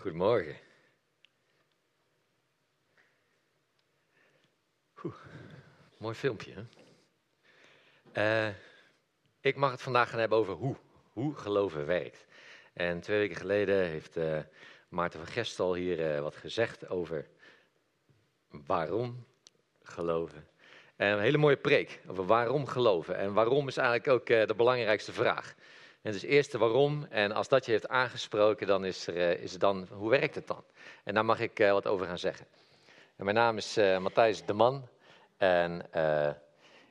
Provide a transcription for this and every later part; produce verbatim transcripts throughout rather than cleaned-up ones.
Goedemorgen. Oeh, mooi filmpje, hè? Uh, ik mag het vandaag gaan hebben over hoe, hoe geloven werkt. En twee weken geleden heeft uh, Maarten van Gestel hier uh, wat gezegd over waarom geloven. En een hele mooie preek over waarom geloven. En waarom is eigenlijk ook uh, de belangrijkste vraag. En dus eerst de waarom, en als dat je heeft aangesproken, dan is er, uh, is het dan, hoe werkt het dan? En daar mag ik uh, wat over gaan zeggen. En mijn naam is uh, Matthijs de Man en uh,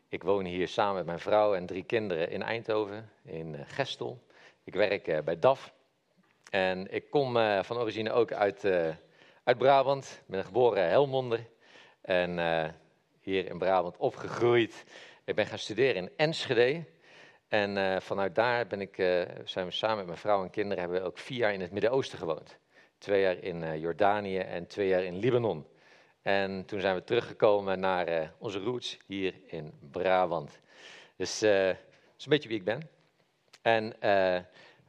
ik woon hier samen met mijn vrouw en drie kinderen in Eindhoven, in uh, Gestel. Ik werk uh, bij D A F en ik kom uh, van origine ook uit, uh, uit Brabant. Ik ben geboren Helmonder en uh, hier in Brabant opgegroeid. Ik ben gaan studeren in Enschede. En uh, vanuit daar ben ik, uh, zijn we samen met mijn vrouw en kinderen, hebben we ook vier jaar in het Midden-Oosten gewoond. Twee jaar in uh, Jordanië en twee jaar in Libanon. En toen zijn we teruggekomen naar uh, onze roots hier in Brabant. Dus uh, dat is een beetje wie ik ben. En uh,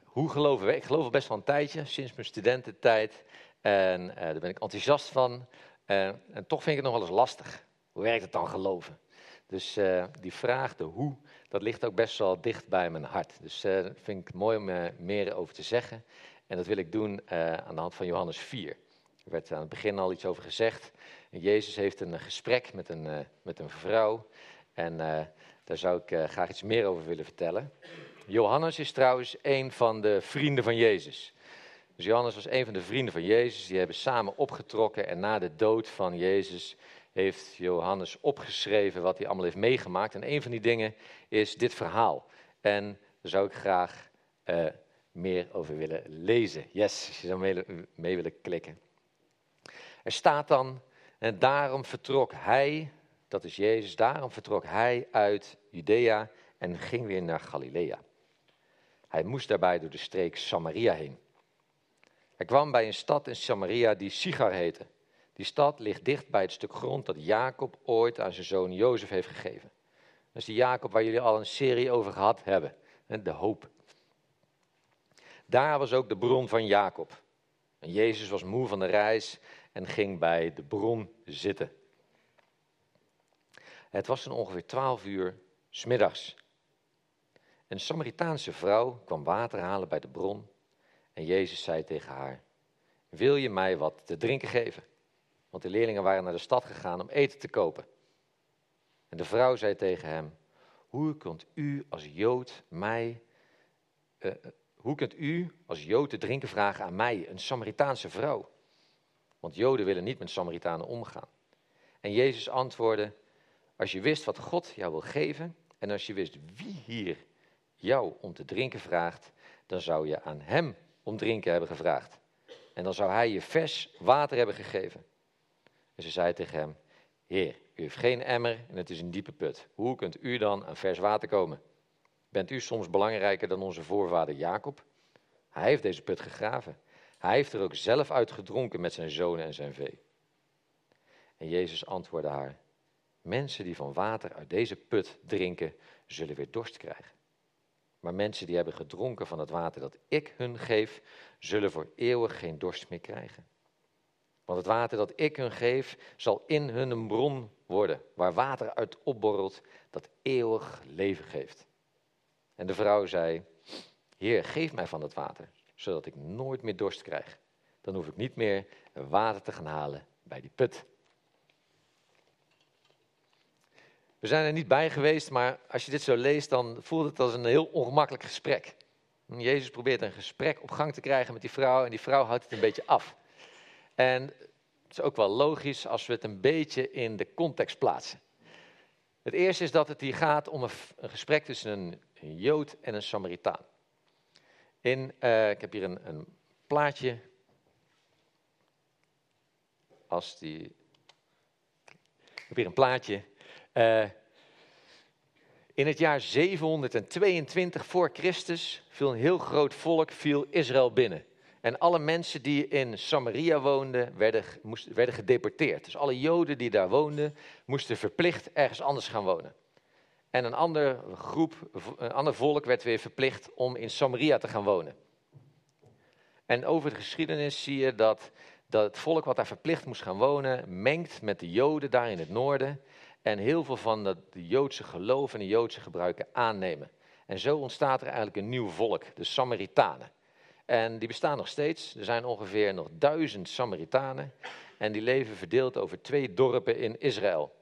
hoe geloven we? Ik geloof al best wel een tijdje, sinds mijn studententijd. En uh, daar ben ik enthousiast van. Uh, en toch vind ik het nog wel eens lastig. Hoe werkt het dan geloven? Dus uh, die vraag, de hoe, dat ligt ook best wel dicht bij mijn hart. Dus daar uh, vind ik het mooi om uh, meer over te zeggen. En dat wil ik doen uh, aan de hand van Johannes vier. Er werd aan het begin al iets over gezegd. En Jezus heeft een gesprek met een, uh, met een vrouw. En uh, daar zou ik uh, graag iets meer over willen vertellen. Johannes is trouwens een van de vrienden van Jezus. Dus Johannes was een van de vrienden van Jezus. Die hebben samen opgetrokken en na de dood van Jezus heeft Johannes opgeschreven wat hij allemaal heeft meegemaakt. En een van die dingen is dit verhaal. En daar zou ik graag uh, meer over willen lezen. Yes, als je zou mee, mee willen klikken. Er staat dan, en daarom vertrok hij, dat is Jezus, daarom vertrok hij uit Judea en ging weer naar Galilea. Hij moest daarbij door de streek Samaria heen. Hij kwam bij een stad in Samaria die Sigar heette. Die stad ligt dicht bij het stuk grond dat Jacob ooit aan zijn zoon Jozef heeft gegeven. Dat is die Jacob waar jullie al een serie over gehad hebben. De hoop. Daar was ook de bron van Jacob. En Jezus was moe van de reis en ging bij de bron zitten. Het was dan ongeveer twaalf uur 's middags. Een Samaritaanse vrouw kwam water halen bij de bron. En Jezus zei tegen haar, wil je mij wat te drinken geven? Want de leerlingen waren naar de stad gegaan om eten te kopen. En de vrouw zei tegen hem, hoe kunt u als Jood mij, uh, hoe kunt u als Jood te drinken vragen aan mij, een Samaritaanse vrouw? Want Joden willen niet met Samaritanen omgaan. En Jezus antwoordde, als je wist wat God jou wil geven, en als je wist wie hier jou om te drinken vraagt, dan zou je aan hem om drinken hebben gevraagd. En dan zou hij je vers water hebben gegeven. En ze zei tegen hem, Heer, u heeft geen emmer en het is een diepe put. Hoe kunt u dan aan vers water komen? Bent u soms belangrijker dan onze voorvader Jacob? Hij heeft deze put gegraven. Hij heeft er ook zelf uit gedronken met zijn zonen en zijn vee. En Jezus antwoordde haar, mensen die van water uit deze put drinken, zullen weer dorst krijgen. Maar mensen die hebben gedronken van het water dat ik hun geef, zullen voor eeuwig geen dorst meer krijgen. Want het water dat ik hun geef, zal in hun een bron worden, waar water uit opborrelt, dat eeuwig leven geeft. En de vrouw zei, Heer, geef mij van dat water, zodat ik nooit meer dorst krijg. Dan hoef ik niet meer water te gaan halen bij die put. We zijn er niet bij geweest, maar als je dit zo leest, dan voelt het als een heel ongemakkelijk gesprek. Jezus probeert een gesprek op gang te krijgen met die vrouw, en die vrouw houdt het een beetje af. En het is ook wel logisch als we het een beetje in de context plaatsen. Het eerste is dat het hier gaat om een, een gesprek tussen een, een Jood en een Samaritaan. In, uh, ik heb hier een, een plaatje. Als die... Ik heb hier een plaatje. Uh, in het jaar zevenhonderdtweeëntwintig voor Christus viel een heel groot volk viel Israël binnen. En alle mensen die in Samaria woonden, werden, moesten, werden gedeporteerd. Dus alle Joden die daar woonden, moesten verplicht ergens anders gaan wonen. En een ander groep, een ander volk werd weer verplicht om in Samaria te gaan wonen. En over de geschiedenis zie je dat, dat het volk wat daar verplicht moest gaan wonen, mengt met de Joden daar in het noorden. En heel veel van de Joodse geloof en de Joodse gebruiken aannemen. En zo ontstaat er eigenlijk een nieuw volk, de Samaritanen. En die bestaan nog steeds. Er zijn ongeveer nog duizend Samaritanen. En die leven verdeeld over twee dorpen in Israël.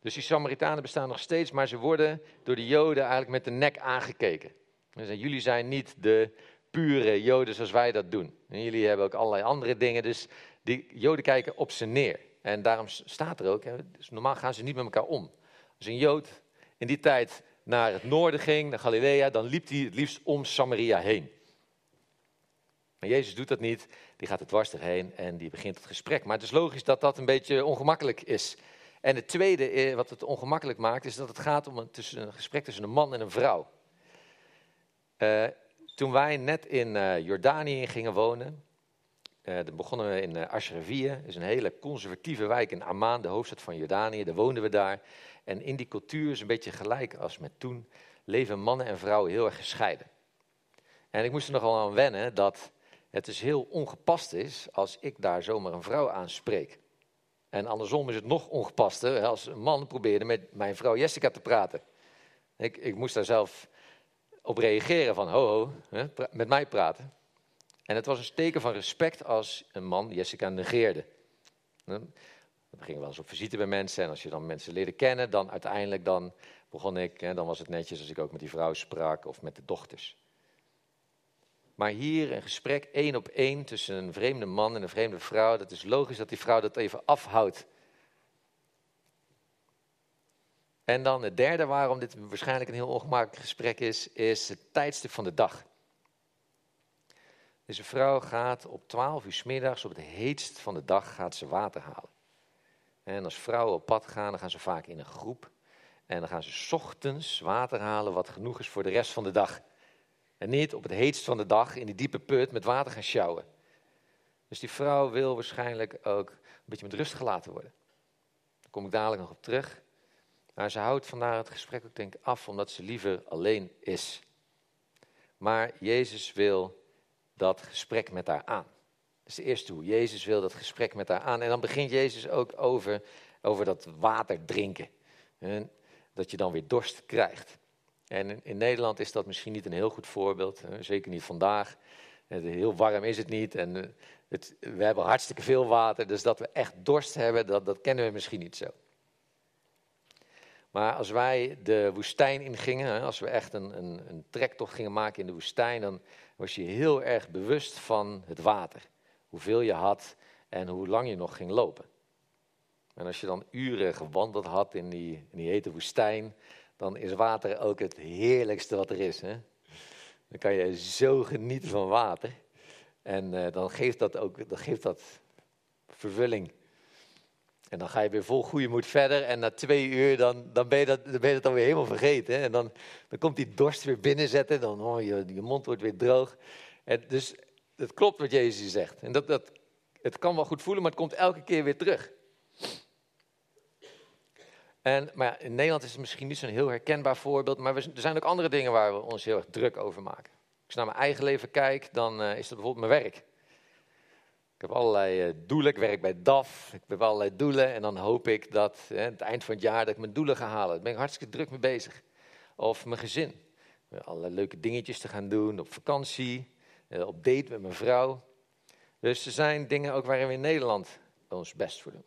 Dus die Samaritanen bestaan nog steeds, maar ze worden door de Joden eigenlijk met de nek aangekeken. Dus jullie zijn niet de pure Joden zoals wij dat doen. En jullie hebben ook allerlei andere dingen, dus die Joden kijken op ze neer. En daarom staat er ook, dus normaal gaan ze niet met elkaar om. Als een Jood in die tijd naar het noorden ging, naar Galilea, dan liep hij het liefst om Samaria heen. Maar Jezus doet dat niet, die gaat er dwars doorheen en die begint het gesprek. Maar het is logisch dat dat een beetje ongemakkelijk is. En het tweede wat het ongemakkelijk maakt, is dat het gaat om een, tussen, een gesprek tussen een man en een vrouw. Uh, toen wij net in uh, Jordanië gingen wonen, uh, dan begonnen we in uh, Ashrafieh. Dat is een hele conservatieve wijk in Amman, de hoofdstad van Jordanië. Daar woonden we daar. En in die cultuur is een beetje gelijk als met toen, leven mannen en vrouwen heel erg gescheiden. En ik moest er nogal aan wennen dat het dus heel ongepast is als ik daar zomaar een vrouw aanspreek. En andersom is het nog ongepaster als een man probeerde met mijn vrouw Jessica te praten. Ik, ik moest daar zelf op reageren van ho ho, hè, pra- met mij praten. En het was een teken van respect als een man Jessica negeerde. We gingen wel eens op visite bij mensen en als je dan mensen leerde kennen, dan uiteindelijk dan begon ik, hè, dan was het netjes als ik ook met die vrouw sprak of met de dochters. Maar hier een gesprek één op één tussen een vreemde man en een vreemde vrouw. Dat is logisch dat die vrouw dat even afhoudt. En dan het derde waarom dit waarschijnlijk een heel ongemakkelijk gesprek is, is het tijdstip van de dag. Deze vrouw gaat op twaalf uur 's middags, op het heetst van de dag, gaat ze water halen. En als vrouwen op pad gaan, dan gaan ze vaak in een groep. En dan gaan ze 's ochtends water halen wat genoeg is voor de rest van de dag. En niet op het heetst van de dag in die diepe put met water gaan sjouwen. Dus die vrouw wil waarschijnlijk ook een beetje met rust gelaten worden. Daar kom ik dadelijk nog op terug. Maar ze houdt vandaar het gesprek ook denk ik af, omdat ze liever alleen is. Maar Jezus wil dat gesprek met haar aan. Dat is de eerste hoe. Jezus wil dat gesprek met haar aan. En dan begint Jezus ook over, over dat water drinken. En dat je dan weer dorst krijgt. En in Nederland is dat misschien niet een heel goed voorbeeld, zeker niet vandaag. Heel warm is het niet en het, we hebben hartstikke veel water, dus dat we echt dorst hebben, dat, dat kennen we misschien niet zo. Maar als wij de woestijn ingingen, als we echt een, een, een trektocht gingen maken in de woestijn, dan was je heel erg bewust van het water. Hoeveel je had en hoe lang je nog ging lopen. En als je dan uren gewandeld had in die, in die hete woestijn, dan is water ook het heerlijkste wat er is. Hè? Dan kan je zo genieten van water. En uh, dan geeft dat ook dan geeft dat vervulling. En dan ga je weer vol goede moed verder. En na twee uur dan, dan, ben, je dat, dan ben je dat alweer helemaal vergeten. Hè? En dan, dan komt die dorst weer binnenzetten. Dan, oh, je, je mond wordt weer droog. En dus dat klopt wat Jezus zegt. En dat, dat, het kan wel goed voelen, maar het komt elke keer weer terug. En, maar in Nederland is het misschien niet zo'n heel herkenbaar voorbeeld, maar er zijn ook andere dingen waar we ons heel erg druk over maken. Als ik naar mijn eigen leven kijk, dan uh, is dat bijvoorbeeld mijn werk. Ik heb allerlei uh, doelen, ik werk bij D A F, ik heb allerlei doelen en dan hoop ik dat uh, het eind van het jaar dat ik mijn doelen ga halen. Daar ben ik hartstikke druk mee bezig. Of mijn gezin, allerlei leuke dingetjes te gaan doen, op vakantie, uh, op date met mijn vrouw. Dus er zijn dingen ook waarin we in Nederland ons best voor doen.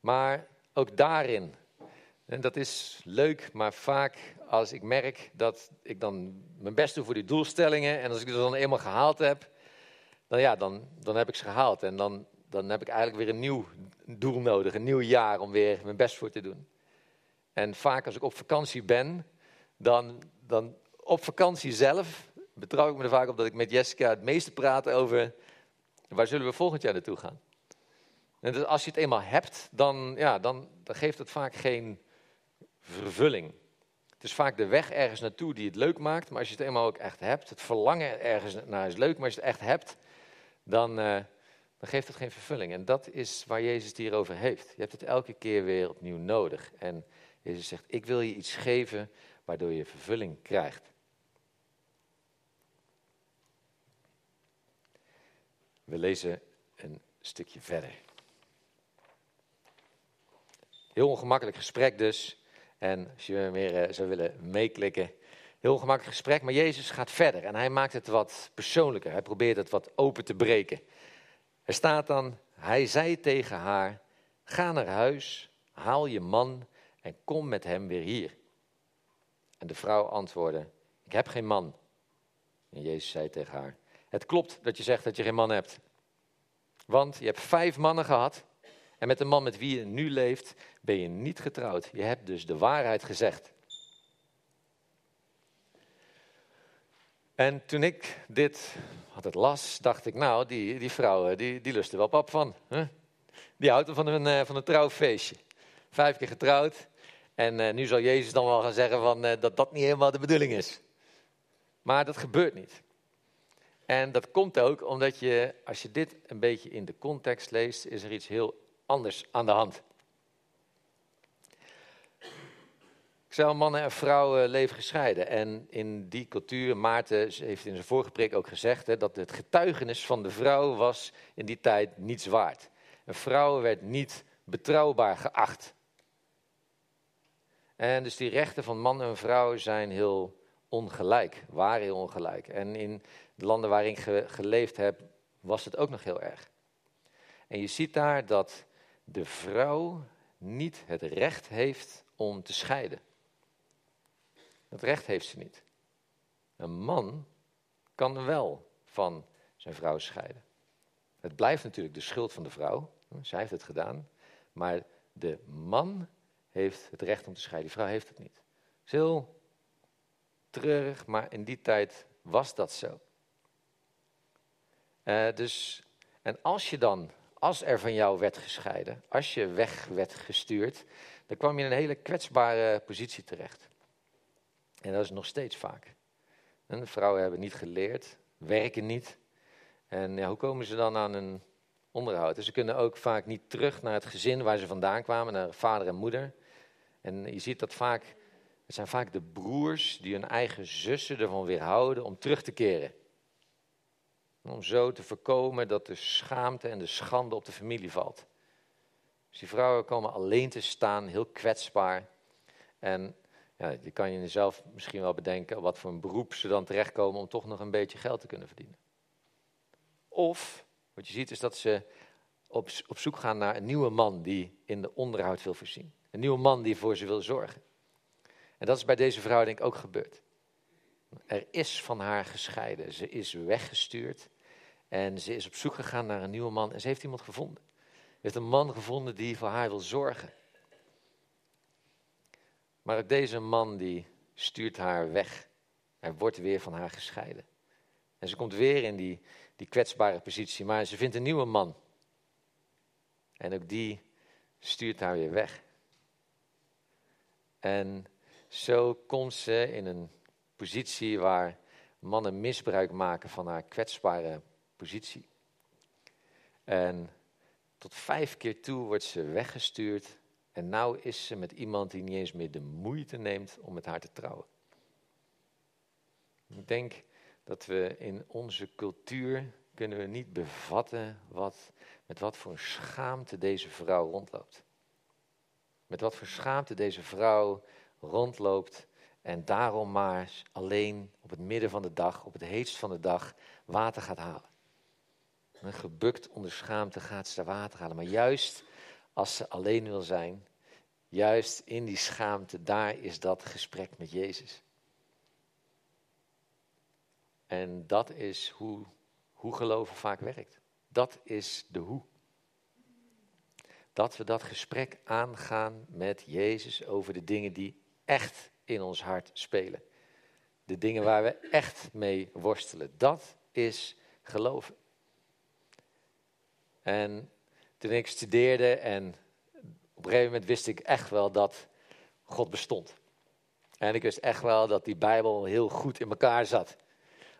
Maar ook daarin, en dat is leuk, maar vaak als ik merk dat ik dan mijn best doe voor die doelstellingen en als ik dat dan eenmaal gehaald heb, dan ja, dan, dan heb ik ze gehaald. En dan, dan heb ik eigenlijk weer een nieuw doel nodig, een nieuw jaar om weer mijn best voor te doen. En vaak als ik op vakantie ben, dan, dan op vakantie zelf betrouw ik me er vaak op dat ik met Jessica het meeste praat over waar zullen we volgend jaar naartoe gaan. En dus als je het eenmaal hebt, dan, ja, dan, dan geeft het vaak geen vervulling. Het is vaak de weg ergens naartoe die het leuk maakt, maar als je het eenmaal ook echt hebt, het verlangen ergens naar is leuk, maar als je het echt hebt, dan, uh, dan geeft het geen vervulling. En dat is waar Jezus het hier over heeft. Je hebt het elke keer weer opnieuw nodig. En Jezus zegt, ik wil je iets geven waardoor je vervulling krijgt. We lezen een stukje verder. Heel ongemakkelijk gesprek dus. En als je weer zou willen meeklikken. Heel ongemakkelijk gesprek, maar Jezus gaat verder. En hij maakt het wat persoonlijker. Hij probeert het wat open te breken. Er staat dan, hij zei tegen haar, ga naar huis, haal je man en kom met hem weer hier. En de vrouw antwoordde, ik heb geen man. En Jezus zei tegen haar, het klopt dat je zegt dat je geen man hebt. Want je hebt vijf mannen gehad en met de man met wie je nu leeft ben je niet getrouwd. Je hebt dus de waarheid gezegd. En toen ik dit altijd las, dacht ik, nou, die, die vrouw, die, die lust er wel pap van. Hè? Die houdt er van een, van een trouwfeestje. Vijf keer getrouwd. En uh, nu zal Jezus dan wel gaan zeggen van, uh, dat dat niet helemaal de bedoeling is. Maar dat gebeurt niet. En dat komt ook omdat je, als je dit een beetje in de context leest, is er iets heel anders aan de hand. Ik zei al, mannen en vrouwen leven gescheiden. En in die cultuur, Maarten heeft in zijn vorige preek ook gezegd, hè, dat het getuigenis van de vrouw was in die tijd niets waard. Een vrouw werd niet betrouwbaar geacht. En dus die rechten van man en vrouw zijn heel ongelijk, waren heel ongelijk. En in de landen waarin ik ge- geleefd heb, was het ook nog heel erg. En je ziet daar dat de vrouw niet het recht heeft om te scheiden. Dat recht heeft ze niet. Een man kan wel van zijn vrouw scheiden. Het blijft natuurlijk de schuld van de vrouw. Zij heeft het gedaan. Maar de man heeft het recht om te scheiden. Die vrouw heeft het niet. Het is heel treurig, maar in die tijd was dat zo. Uh, dus, en als je dan, als er van jou werd gescheiden, als je weg werd gestuurd, dan kwam je in een hele kwetsbare positie terecht. En dat is nog steeds vaak. En de vrouwen hebben niet geleerd, werken niet. En ja, hoe komen ze dan aan hun onderhoud? Dus ze kunnen ook vaak niet terug naar het gezin waar ze vandaan kwamen, naar vader en moeder. En je ziet dat vaak, het zijn vaak de broers die hun eigen zussen ervan weerhouden om terug te keren. Om zo te voorkomen dat de schaamte en de schande op de familie valt. Dus die vrouwen komen alleen te staan, heel kwetsbaar. En ja, je kan je zelf misschien wel bedenken wat voor een beroep ze dan terechtkomen om toch nog een beetje geld te kunnen verdienen. Of, wat je ziet is dat ze op, op zoek gaan naar een nieuwe man die in de onderhoud wil voorzien. Een nieuwe man die voor ze wil zorgen. En dat is bij deze vrouw denk ik ook gebeurd. Er is van haar gescheiden. Ze is weggestuurd en ze is op zoek gegaan naar een nieuwe man en ze heeft iemand gevonden. Ze heeft een man gevonden die voor haar wil zorgen. Maar ook deze man die stuurt haar weg. Er wordt weer van haar gescheiden. En ze komt weer in die, die kwetsbare positie, maar ze vindt een nieuwe man. En ook die stuurt haar weer weg. En zo komt ze in een positie waar mannen misbruik maken van haar kwetsbare positie. En tot vijf keer toe wordt ze weggestuurd. En nou is ze met iemand die niet eens meer de moeite neemt om met haar te trouwen. Ik denk dat we in onze cultuur kunnen we niet bevatten wat, met wat voor schaamte deze vrouw rondloopt. Met wat voor schaamte deze vrouw rondloopt en daarom maar alleen op het midden van de dag, op het heetst van de dag, water gaat halen. En gebukt onder schaamte gaat ze water halen, maar juist als ze alleen wil zijn, juist in die schaamte, daar is dat gesprek met Jezus. En dat is hoe, hoe geloven vaak werkt. Dat is de hoe. Dat we dat gesprek aangaan met Jezus over de dingen die echt in ons hart spelen. De dingen waar we echt mee worstelen. Dat is geloven. En toen ik studeerde en op een gegeven moment wist ik echt wel dat God bestond. En ik wist echt wel dat die Bijbel heel goed in elkaar zat.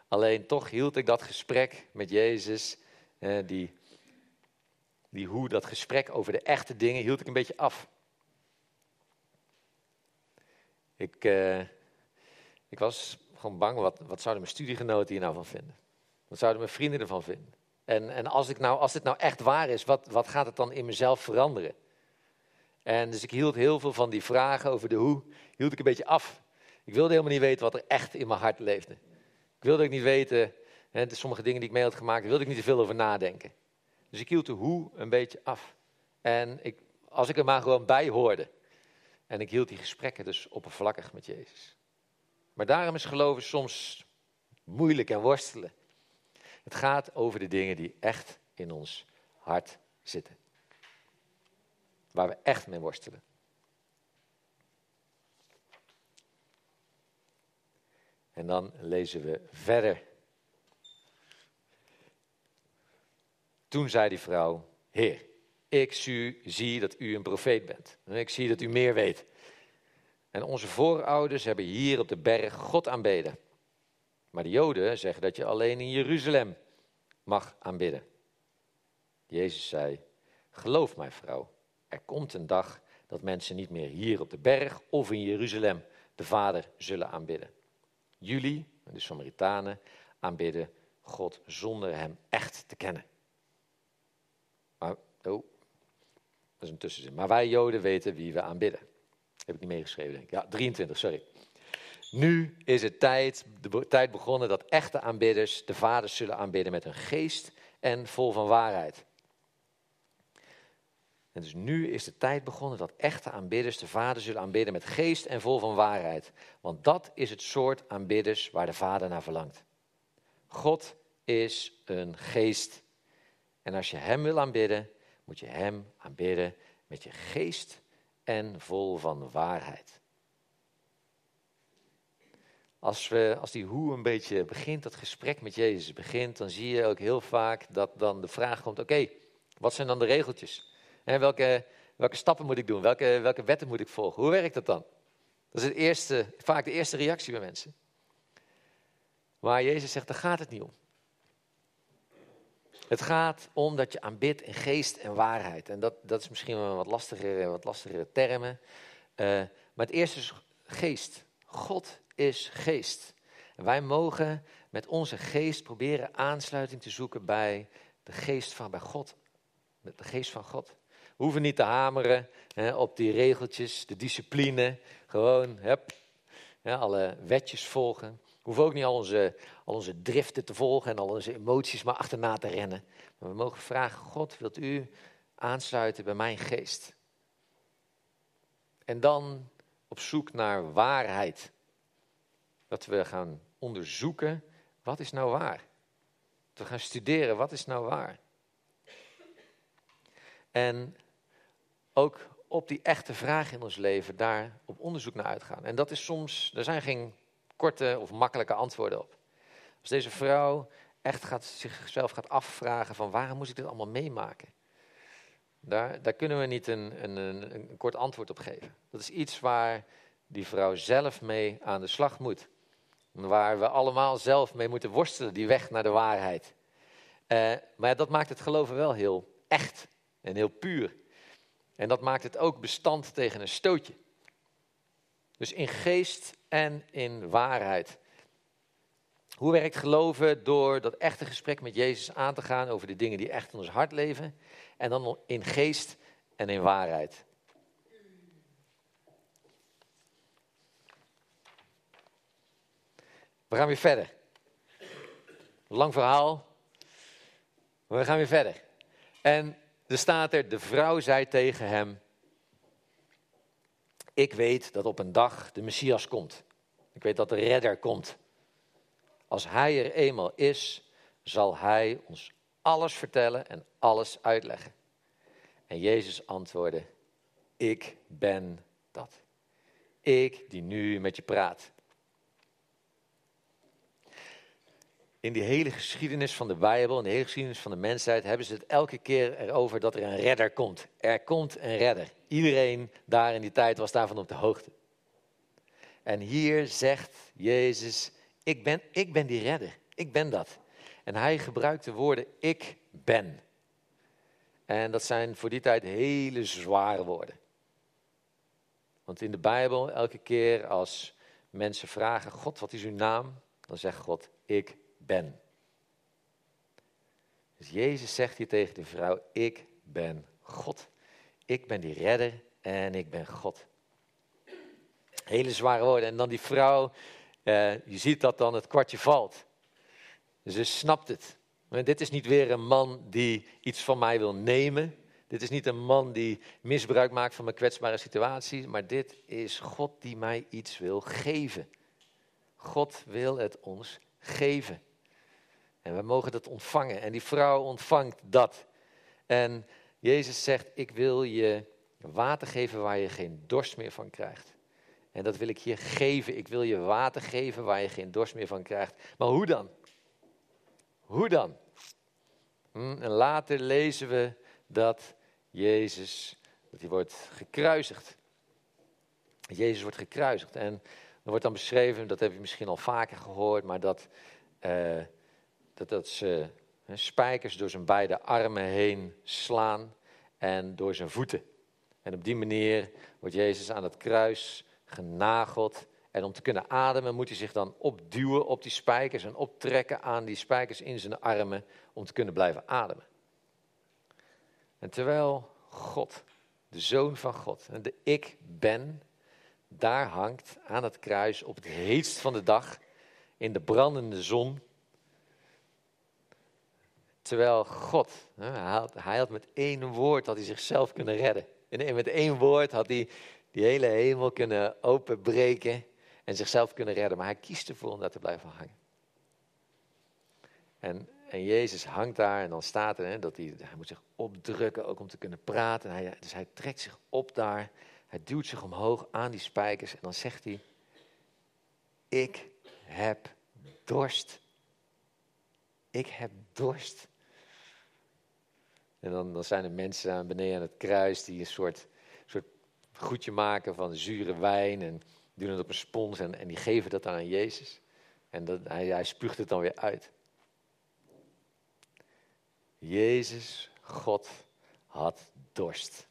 Alleen toch hield ik dat gesprek met Jezus, eh, die, die hoe, dat gesprek over de echte dingen, hield ik een beetje af. Ik, eh, ik was gewoon bang, wat, wat zouden mijn studiegenoten hier nou van vinden? Wat zouden mijn vrienden ervan vinden? En, en als, ik nou, als dit nou echt waar is, wat, wat gaat het dan in mezelf veranderen? En dus ik hield heel veel van die vragen over de hoe, hield ik een beetje af. Ik wilde helemaal niet weten wat er echt in mijn hart leefde. Ik wilde ook niet weten, hè, de sommige dingen die ik mee had gemaakt, daar wilde ik niet te veel over nadenken. Dus ik hield de hoe een beetje af. En ik, als ik er maar gewoon bij hoorde. En ik hield die gesprekken dus oppervlakkig met Jezus. Maar daarom is geloven soms moeilijk en worstelen. Het gaat over de dingen die echt in ons hart zitten. Waar we echt mee worstelen. En dan lezen we verder. Toen zei die vrouw, Heer, ik zie dat u een profeet bent. En ik zie dat u meer weet. En onze voorouders hebben hier op de berg God aanbeden. Maar de Joden zeggen dat je alleen in Jeruzalem mag aanbidden. Jezus zei, geloof mij vrouw, er komt een dag dat mensen niet meer hier op de berg of in Jeruzalem de Vader zullen aanbidden. Jullie, de Samaritanen, aanbidden God zonder hem echt te kennen. Maar, oh, dat is een tussenzin. Maar wij Joden weten wie we aanbidden. Heb ik niet meegeschreven, denk ik. Ja, drieëntwintig, sorry. Nu is het tijd, de tijd begonnen dat echte aanbidders de vaders zullen aanbidden met hun geest en vol van waarheid. En dus nu is de tijd begonnen dat echte aanbidders de vader zullen aanbidden met geest en vol van waarheid. Want dat is het soort aanbidders waar de vader naar verlangt. God is een geest. En als je hem wil aanbidden, moet je hem aanbidden met je geest en vol van waarheid. Als, we, als die hoe een beetje begint, dat gesprek met Jezus begint, dan zie je ook heel vaak dat dan de vraag komt, oké, okay, wat zijn dan de regeltjes? En welke, welke stappen moet ik doen? Welke, welke wetten moet ik volgen? Hoe werkt dat dan? Dat is het eerste, vaak de eerste reactie bij mensen. Maar Jezus zegt, daar gaat het niet om. Het gaat om dat je aanbidt in geest en waarheid. En dat, dat is misschien wel een wat lastigere, wat lastigere termen. Uh, maar het eerste is geest. God is geest. En wij mogen met onze geest proberen aansluiting te zoeken bij de geest van bij God. Met de geest van God. We hoeven niet te hameren hè, op die regeltjes, de discipline. Gewoon, hup, ja, alle wetjes volgen. We hoeven ook niet al onze, al onze driften te volgen en al onze emoties maar achterna te rennen. Maar we mogen vragen, God, wilt u aansluiten bij mijn geest? En dan op zoek naar waarheid. Dat we gaan onderzoeken, wat is nou waar? Dat we gaan studeren, wat is nou waar? En ook op die echte vraag in ons leven, daar op onderzoek naar uitgaan. En dat is soms, er zijn geen korte of makkelijke antwoorden op. Als deze vrouw echt gaat, zichzelf gaat afvragen van waarom moest ik dit allemaal meemaken? Daar, daar kunnen we niet een, een, een, een kort antwoord op geven. Dat is iets waar die vrouw zelf mee aan de slag moet. Waar we allemaal zelf mee moeten worstelen, die weg naar de waarheid. Uh, maar dat maakt het geloven wel heel echt en heel puur. En dat maakt het ook bestand tegen een stootje. Dus in geest en in waarheid. Hoe werkt geloven? Door dat echte gesprek met Jezus aan te gaan over de dingen die echt in ons hart leven. En dan in geest en in waarheid. We gaan weer verder. Lang verhaal. Maar we gaan weer verder. En er staat er, de vrouw zei tegen hem, ik weet dat op een dag de Messias komt. Ik weet dat de Redder komt. Als hij er eenmaal is, zal hij ons alles vertellen en alles uitleggen. En Jezus antwoordde, ik ben dat. Ik die nu met je praat. In die hele geschiedenis van de Bijbel, in de hele geschiedenis van de mensheid, hebben ze het elke keer erover dat er een redder komt. Er komt een redder. Iedereen daar in die tijd was daarvan op de hoogte. En hier zegt Jezus, ik ben, ik ben die redder. Ik ben dat. En hij gebruikt de woorden, ik ben. En dat zijn voor die tijd hele zware woorden. Want in de Bijbel, elke keer als mensen vragen, God, wat is uw naam? Dan zegt God, ik ben. Ben. Dus Dus Jezus zegt hier tegen de vrouw, ik ben God. Ik ben die redder en ik ben God. Hele zware woorden. En dan die vrouw, eh, je ziet dat dan het kwartje valt. Ze snapt het. Maar dit is niet weer een man die iets van mij wil nemen. Dit is niet een man die misbruik maakt van mijn kwetsbare situatie. Maar dit is God die mij iets wil geven. God wil het ons geven. En we mogen dat ontvangen. En die vrouw ontvangt dat. En Jezus zegt, ik wil je water geven waar je geen dorst meer van krijgt. En dat wil ik je geven. Ik wil je water geven waar je geen dorst meer van krijgt. Maar hoe dan? Hoe dan? Hm, en later lezen we dat Jezus, dat hij wordt gekruisigd. Jezus wordt gekruisigd. En er wordt dan beschreven, dat heb je misschien al vaker gehoord, maar dat, uh, dat, dat ze uh, spijkers door zijn beide armen heen slaan en door zijn voeten. En op die manier wordt Jezus aan het kruis genageld. En om te kunnen ademen moet hij zich dan opduwen op die spijkers en optrekken aan die spijkers in zijn armen om te kunnen blijven ademen. En terwijl God, de Zoon van God, de ik ben, daar hangt aan het kruis op het heetst van de dag in de brandende zon. Terwijl God, hij had, hij had met één woord had hij zichzelf kunnen redden. En met één woord had hij die hele hemel kunnen openbreken en zichzelf kunnen redden. Maar hij kiest ervoor om daar te blijven hangen. En, en Jezus hangt daar en dan staat er hè, dat hij, hij moet zich opdrukken ook om te kunnen praten. Hij, dus hij trekt zich op daar, hij duwt zich omhoog aan die spijkers en dan zegt hij, ik heb dorst. Ik heb dorst. En dan, dan zijn er mensen aan beneden aan het kruis die een soort... goedje maken van zure wijn en doen het op een spons en, en die geven dat dan aan Jezus. En dat, hij, hij spuugt het dan weer uit. Jezus, God, had dorst.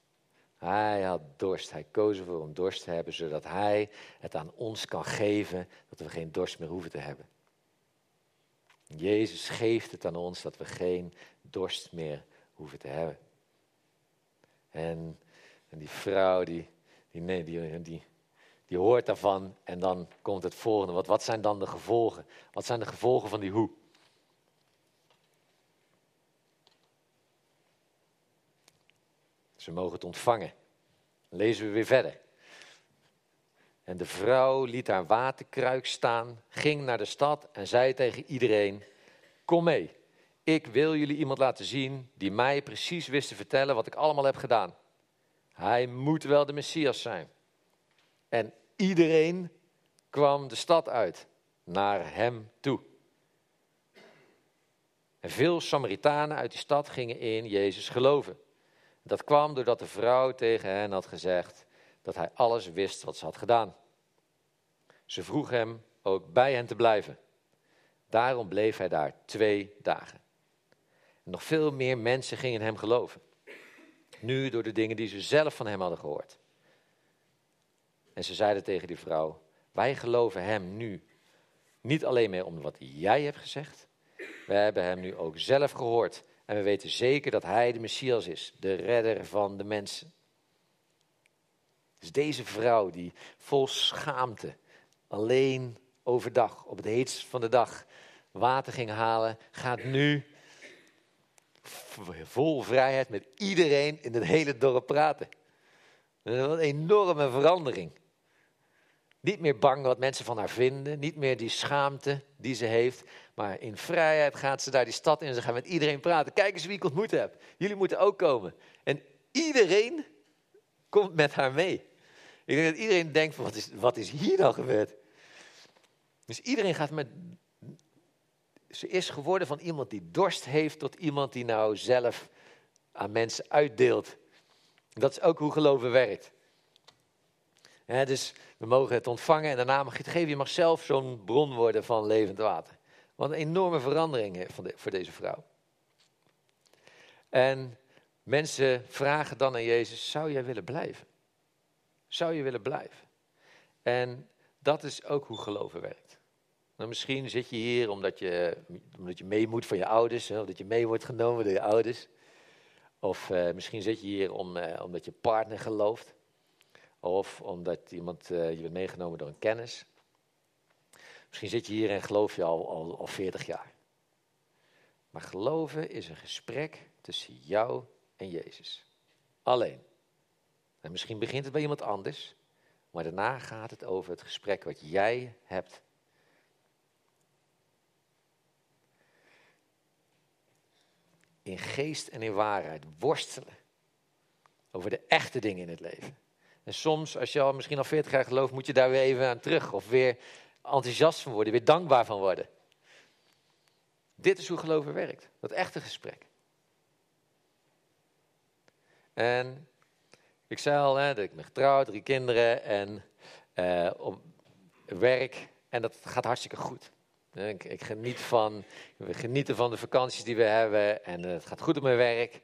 Hij had dorst. Hij koos ervoor om dorst te hebben, zodat hij het aan ons kan geven, dat we geen dorst meer hoeven te hebben. Jezus geeft het aan ons, dat we geen dorst meer hoeven te hebben. En, en die vrouw, die... Die, nee, die, die, die hoort daarvan en dan komt het volgende. Wat, wat zijn dan de gevolgen? Wat zijn de gevolgen van die hoe? Ze mogen het ontvangen. Dan lezen we weer verder. En de vrouw liet haar waterkruik staan, ging naar de stad en zei tegen iedereen, kom mee. Ik wil jullie iemand laten zien die mij precies wist te vertellen wat ik allemaal heb gedaan. Hij moet wel de Messias zijn. En iedereen kwam de stad uit, naar hem toe. En veel Samaritanen uit die stad gingen in Jezus geloven. Dat kwam doordat de vrouw tegen hen had gezegd dat hij alles wist wat ze had gedaan. Ze vroeg hem ook bij hen te blijven. Daarom bleef hij daar twee dagen. En nog veel meer mensen gingen hem geloven. Nu door de dingen die ze zelf van hem hadden gehoord. En ze zeiden tegen die vrouw, wij geloven hem nu niet alleen meer om wat jij hebt gezegd. We hebben hem nu ook zelf gehoord. En we weten zeker dat hij de Messias is, de redder van de mensen. Dus deze vrouw die vol schaamte, alleen overdag, op het heetst van de dag, water ging halen, gaat nu vol vrijheid met iedereen in het hele dorp praten. Wat een enorme verandering. Niet meer bang wat mensen van haar vinden. Niet meer die schaamte die ze heeft. Maar in vrijheid gaat ze daar die stad in. En ze gaat met iedereen praten. Kijk eens wie ik ontmoet heb. Jullie moeten ook komen. En iedereen komt met haar mee. Ik denk dat iedereen denkt, wat is, wat is hier dan gebeurd? Dus iedereen gaat met... Ze is geworden van iemand die dorst heeft tot iemand die nou zelf aan mensen uitdeelt. Dat is ook hoe geloven werkt. Ja, dus we mogen het ontvangen en daarna mag je het geven. Je mag zelf zo'n bron worden van levend water. Wat een enorme verandering voor deze vrouw. En mensen vragen dan aan Jezus, zou jij willen blijven? Zou je willen blijven? En dat is ook hoe geloven werkt. Nou, misschien zit je hier omdat je, omdat je mee moet van je ouders, hè, of dat je mee wordt genomen door je ouders. Of uh, misschien zit je hier om, uh, omdat je partner gelooft. Of omdat iemand, uh, je bent meegenomen door een kennis. Misschien zit je hier en geloof je al, al, al veertig jaar. Maar geloven is een gesprek tussen jou en Jezus. Alleen. En misschien begint het bij iemand anders. Maar daarna gaat het over het gesprek wat jij hebt. In geest en in waarheid worstelen. Over de echte dingen in het leven. En soms, als je al misschien al veertig jaar gelooft, moet je daar weer even aan terug. Of weer enthousiast van worden, weer dankbaar van worden. Dit is hoe geloven werkt. Dat echte gesprek. En ik zei al, hè, dat ik ben getrouwd, drie kinderen en eh, op werk. En dat gaat hartstikke goed. Ik, ik geniet van, we genieten van de vakanties die we hebben en het gaat goed op mijn werk.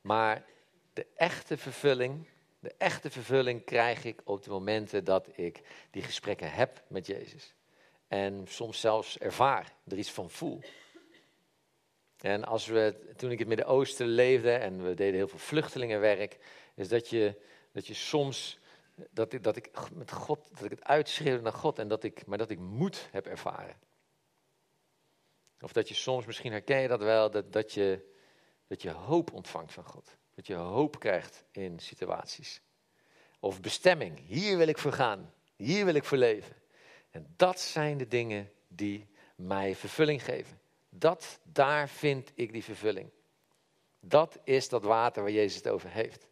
Maar de echte vervulling, de echte vervulling krijg ik op de momenten dat ik die gesprekken heb met Jezus. En soms zelfs ervaar, er iets van voel. En als we, toen ik in het Midden-Oosten leefde en we deden heel veel vluchtelingenwerk, is dat je, dat je soms, dat ik, dat ik met God, dat ik het uitschreeuwde naar God, en dat ik, maar dat ik moed heb ervaren. Of dat je soms, misschien herken je dat wel, dat, dat, je, dat je hoop ontvangt van God. Dat je hoop krijgt in situaties. Of bestemming, hier wil ik voor gaan, hier wil ik voor leven. En dat zijn de dingen die mij vervulling geven. Dat, daar vind ik die vervulling. Dat is dat water waar Jezus het over heeft.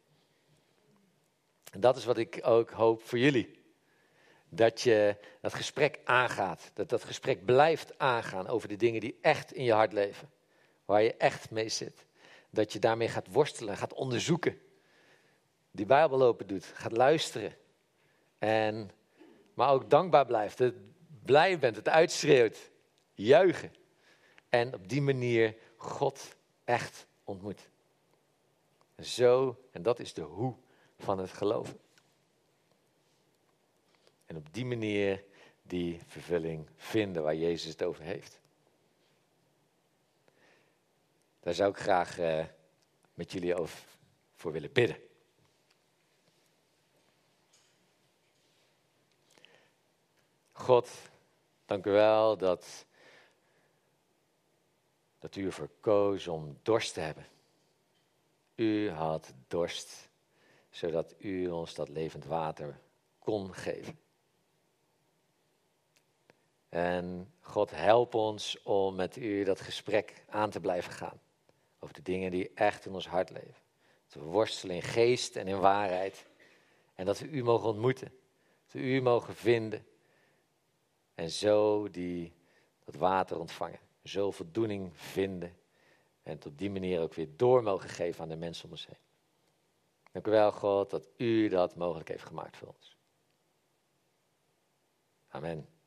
En dat is wat ik ook hoop voor jullie. Dat je dat gesprek aangaat. Dat dat gesprek blijft aangaan over de dingen die echt in je hart leven. Waar je echt mee zit. Dat je daarmee gaat worstelen, gaat onderzoeken. Die Bijbel open doet, gaat luisteren. En, maar ook dankbaar blijft. Dat je blij bent, het uitschreeuwt. Juichen. En op die manier God echt ontmoet. En zo, en dat is de hoe van het geloven. En op die manier die vervulling vinden waar Jezus het over heeft. Daar zou ik graag uh, met jullie over voor willen bidden. God, dank u wel dat, dat u ervoor koos om dorst te hebben. U had dorst, zodat u ons dat levend water kon geven. En God, help ons om met u dat gesprek aan te blijven gaan. Over de dingen die echt in ons hart leven. Dat we worstelen in geest en in waarheid. En dat we u mogen ontmoeten. Dat we u mogen vinden. En zo die, dat water ontvangen. Zo voldoening vinden. En het op die manier ook weer door mogen geven aan de mensen om ons heen. Dank u wel, God, dat u dat mogelijk heeft gemaakt voor ons. Amen.